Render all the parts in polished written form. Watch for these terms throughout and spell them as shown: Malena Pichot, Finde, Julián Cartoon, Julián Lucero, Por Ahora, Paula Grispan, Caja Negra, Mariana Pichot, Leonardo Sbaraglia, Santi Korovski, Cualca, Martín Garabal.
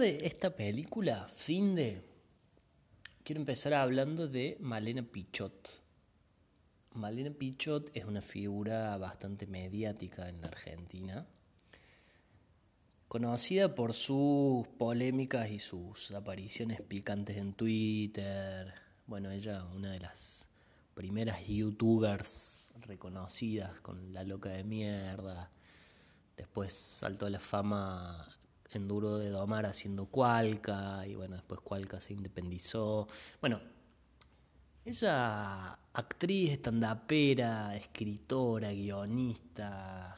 de esta película, Finde, quiero empezar hablando de Malena Pichot. Malena Pichot es una figura bastante mediática en la Argentina, conocida por sus polémicas y sus apariciones picantes en Twitter. Bueno, ella, una de las primeras youtubers reconocidas con La Loca de Mierda. Después saltó a la fama en Duro de Domar haciendo Cualca. Y bueno, después Cualca se independizó. Bueno, ella, actriz, estandapera, escritora, guionista,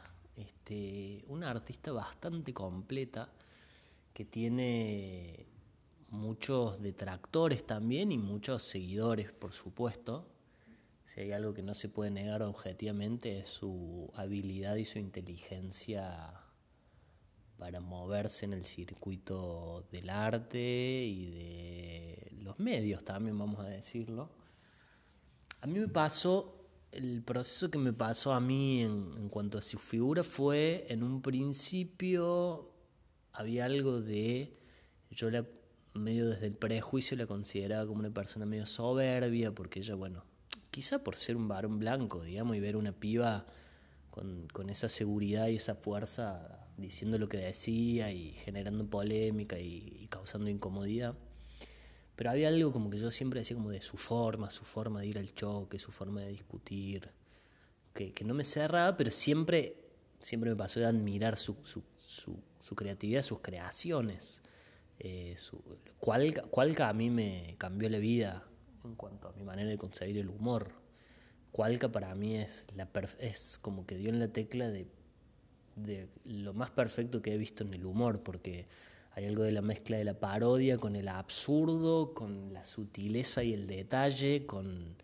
una artista bastante completa que tiene muchos detractores también y muchos seguidores, por supuesto. Si hay algo que no se puede negar objetivamente es su habilidad y su inteligencia para moverse en el circuito del arte y de los medios también, vamos a decirlo. A mí me pasó... El proceso que me pasó a mí en cuanto a su figura fue, en un principio había algo de, yo la medio desde el prejuicio la consideraba como una persona medio soberbia, porque ella, bueno, quizá por ser un varón blanco, digamos, y ver una piba con esa seguridad y esa fuerza diciendo lo que decía y generando polémica y causando incomodidad. Pero había algo como que yo siempre decía como de su forma de ir al choque, su forma de discutir, que no me cerraba, pero siempre me pasó de admirar su creatividad, sus creaciones. Cualca a mí me cambió la vida en cuanto a mi manera de concebir el humor. Cualca para mí es como que dio en la tecla de lo más perfecto que he visto en el humor, porque... Hay algo de la mezcla de la parodia con el absurdo, con la sutileza y el detalle, con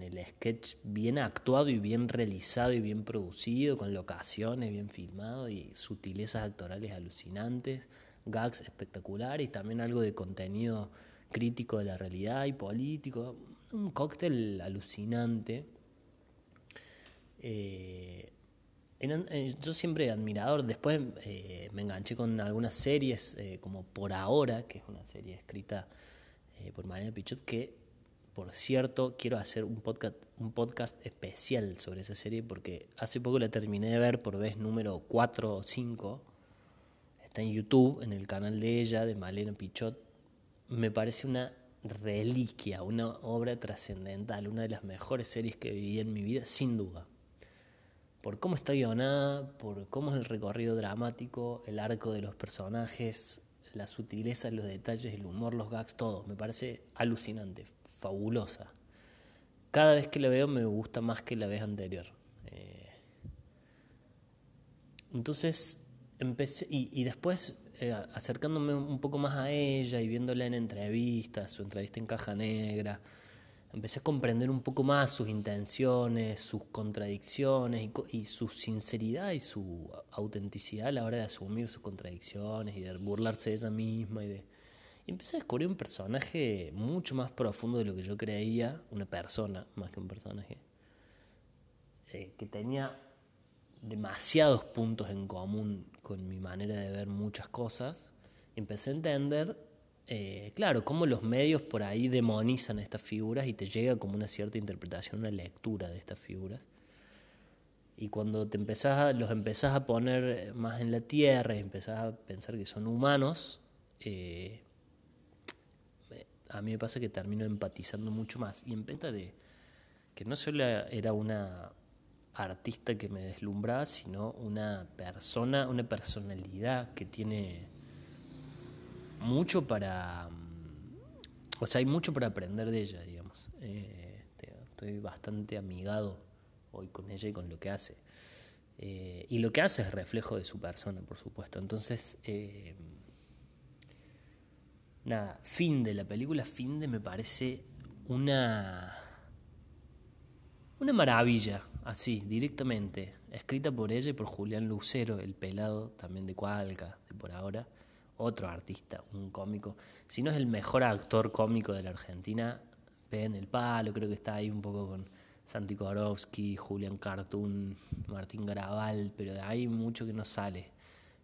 el sketch bien actuado y bien realizado y bien producido, con locaciones bien filmado y sutilezas actorales alucinantes, gags espectaculares y también algo de contenido crítico de la realidad y político. Un cóctel alucinante. Yo siempre admirador, después me enganché con algunas series como Por Ahora, que es una serie escrita por Mariana Pichot, que por cierto quiero hacer un podcast especial sobre esa serie porque hace poco la terminé de ver por vez número 4 o 5, está en YouTube, en el canal de ella, de Malena Pichot. Me parece una reliquia, una obra trascendental, una de las mejores series que viví en mi vida, sin duda. Por cómo está guionada, por cómo es el recorrido dramático, el arco de los personajes, la sutileza, los detalles, el humor, los gags, todo. Me parece alucinante, fabulosa. Cada vez que la veo me gusta más que la vez anterior. Entonces empecé, y después acercándome un poco más a ella y viéndola en entrevistas, su entrevista en Caja Negra... Empecé a comprender un poco más sus intenciones, sus contradicciones y su sinceridad y su autenticidad a la hora de asumir sus contradicciones y de burlarse de ella misma. Y empecé a descubrir un personaje mucho más profundo de lo que yo creía, una persona más que un personaje, que tenía demasiados puntos en común con mi manera de ver muchas cosas. Empecé a entender... claro, cómo los medios por ahí demonizan estas figuras y te llega como una cierta interpretación, una lectura de estas figuras. Y cuando los empezás a poner más en la tierra y empezás a pensar que son humanos, a mí me pasa que termino empatizando mucho más. Y en peta de que no solo era una artista que me deslumbraba, sino una persona, una personalidad que tiene... mucho para... O sea, hay mucho para aprender de ella, digamos. Estoy bastante amigado hoy con ella y con lo que hace. Y lo que hace es reflejo de su persona, por supuesto. Entonces, nada, Finde, la película Finde me parece una maravilla, así, directamente. Escrita por ella y por Julián Lucero, el pelado, también de Cualca, de Por Ahora. Otro artista, un cómico, si no es el mejor actor cómico de la Argentina, peguen el palo, creo que está ahí un poco con Santi Korovski, Julián Cartoon, Martín Garabal, pero hay mucho que no sale.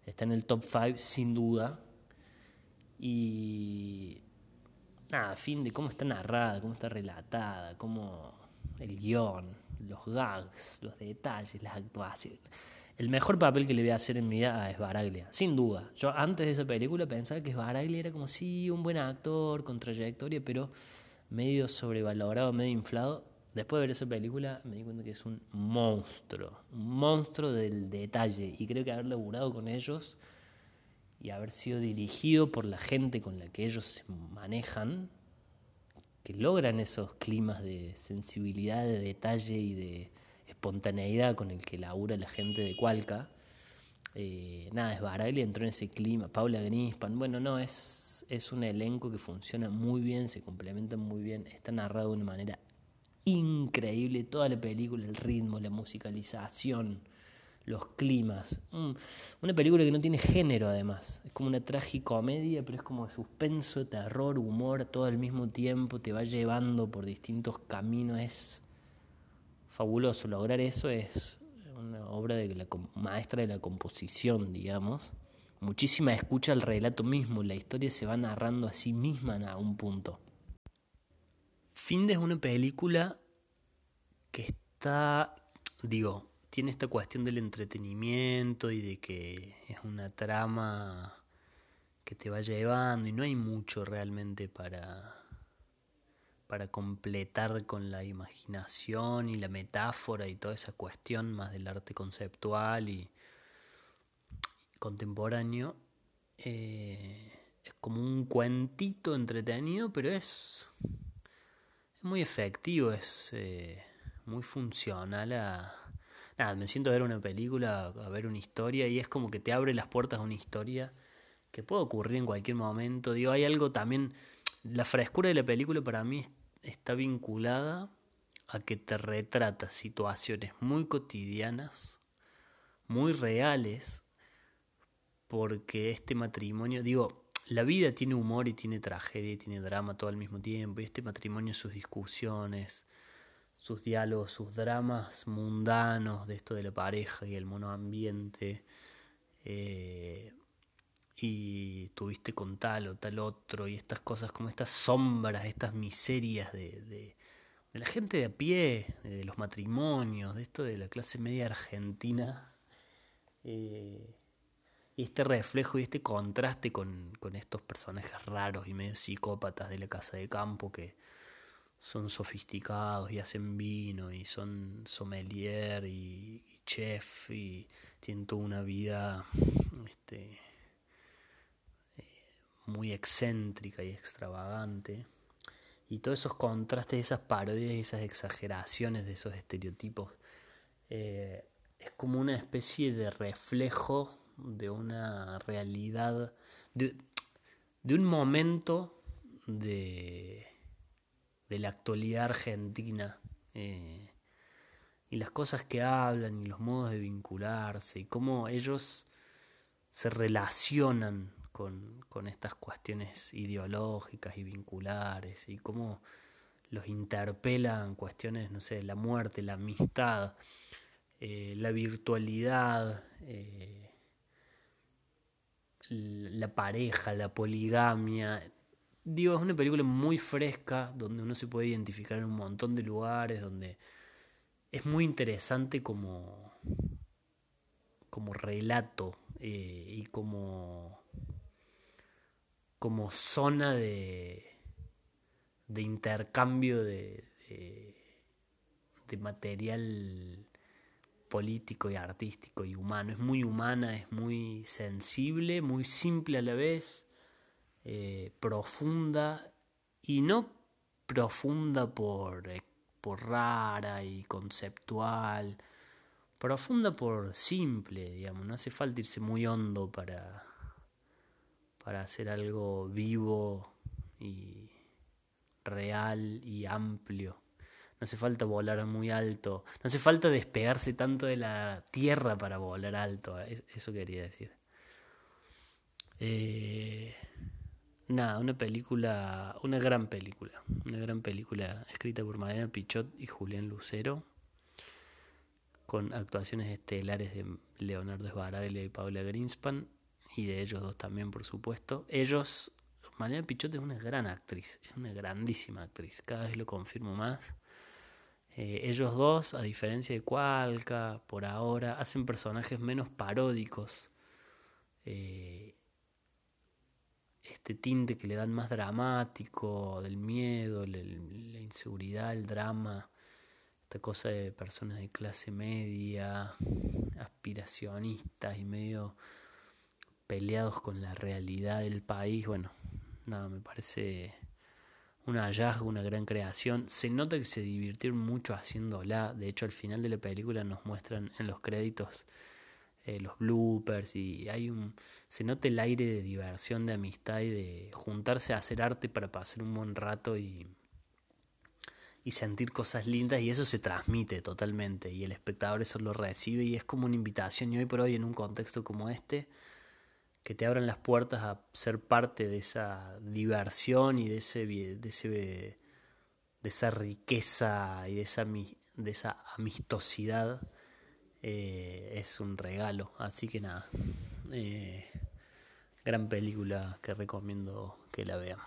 está en el top 5 sin duda. Y nada, Finde, cómo está narrada, cómo está relatada, cómo el guión, los gags, los detalles, las actuaciones. El mejor papel que le voy a hacer en mi vida es Sbaraglia, sin duda. Yo antes de esa película pensaba que Sbaraglia era como, sí, un buen actor, con trayectoria, pero medio sobrevalorado, medio inflado. Después de ver esa película me di cuenta que es un monstruo del detalle. Y creo que haber laburado con ellos y haber sido dirigido por la gente con la que ellos se manejan, que logran esos climas de sensibilidad, de detalle y de espontaneidad con el que labura la gente de Cualca. Nada, Sbaraglia entró en ese clima, Paula Grispan, bueno, no, es un elenco que funciona muy bien, se complementan muy bien, está narrado de una manera increíble, toda la película, el ritmo, la musicalización, los climas, una película que no tiene género además, es como una tragicomedia, pero es como suspenso, terror, humor, todo al mismo tiempo, te va llevando por distintos caminos, es fabuloso. Lograr eso es una obra de la maestra de la composición, digamos. Muchísima escucha al relato mismo, la historia se va narrando a sí misma en algún punto. Finde es una película que está, digo, tiene esta cuestión del entretenimiento y de que es una trama que te va llevando y no hay mucho realmente para completar con la imaginación y la metáfora y toda esa cuestión más del arte conceptual y contemporáneo. Es como un cuentito entretenido, pero es muy efectivo, es muy funcional a... Nada, me siento a ver una película, a ver una historia, y es como que te abre las puertas a una historia que puede ocurrir en cualquier momento. Digo, hay algo también... La frescura de la película para mí está vinculada a que te retrata situaciones muy cotidianas, muy reales, porque este matrimonio, digo, la vida tiene humor y tiene tragedia y tiene drama todo al mismo tiempo, y este matrimonio, sus discusiones, sus diálogos, sus dramas mundanos de esto de la pareja y el monoambiente, y tuviste con tal o tal otro, y estas cosas como estas sombras, estas miserias de la gente de a pie, de los matrimonios, de esto de la clase media argentina, y este reflejo y este contraste con estos personajes raros y medio psicópatas de la casa de campo que son sofisticados y hacen vino y son sommelier y chef y tienen toda una vida... muy excéntrica y extravagante, y todos esos contrastes, esas parodias y esas exageraciones de esos estereotipos, es como una especie de reflejo de una realidad, de un momento de la actualidad argentina, y las cosas que hablan y los modos de vincularse y cómo ellos se relacionan con estas cuestiones ideológicas y vinculares, y cómo los interpelan cuestiones, no sé, la muerte, la amistad, la virtualidad, la pareja, la poligamia. Digo, es una película muy fresca, donde uno se puede identificar en un montón de lugares, donde es muy interesante como relato, y como zona de intercambio de material político y artístico y humano. Es muy humana, es muy sensible, muy simple a la vez, profunda, y no profunda por rara y conceptual, profunda por simple, digamos. No hace falta irse muy hondo para hacer algo vivo y real y amplio. No hace falta volar muy alto. No hace falta despegarse tanto de la tierra para volar alto. Eso quería decir. Nada, una película, una gran película. Una gran película escrita por Mariana Pichot y Julián Lucero, con actuaciones estelares de Leonardo Sbaraglia y Paula Grispan. y de ellos dos también, por supuesto. Ellos, Mariana Pichot es una gran actriz, es una grandísima actriz, cada vez lo confirmo más. Ellos dos, a diferencia de Cualca, Por Ahora, hacen personajes menos paródicos, este tinte que le dan más dramático, del miedo, la inseguridad, el drama, esta cosa de personas de clase media, aspiracionistas y medio peleados con la realidad del país. Bueno, nada, me parece un hallazgo, una gran creación. Se nota que se divirtieron mucho haciéndola. De hecho, al final de la película nos muestran en los créditos los bloopers, y hay se nota el aire de diversión, de amistad y de juntarse a hacer arte para pasar un buen rato y sentir cosas lindas, y eso se transmite totalmente y el espectador eso lo recibe, y es como una invitación, y hoy por hoy en un contexto como este, que te abran las puertas a ser parte de esa diversión y de esa riqueza y de esa amistosidad. Es un regalo, así que nada, gran película que recomiendo que la vean.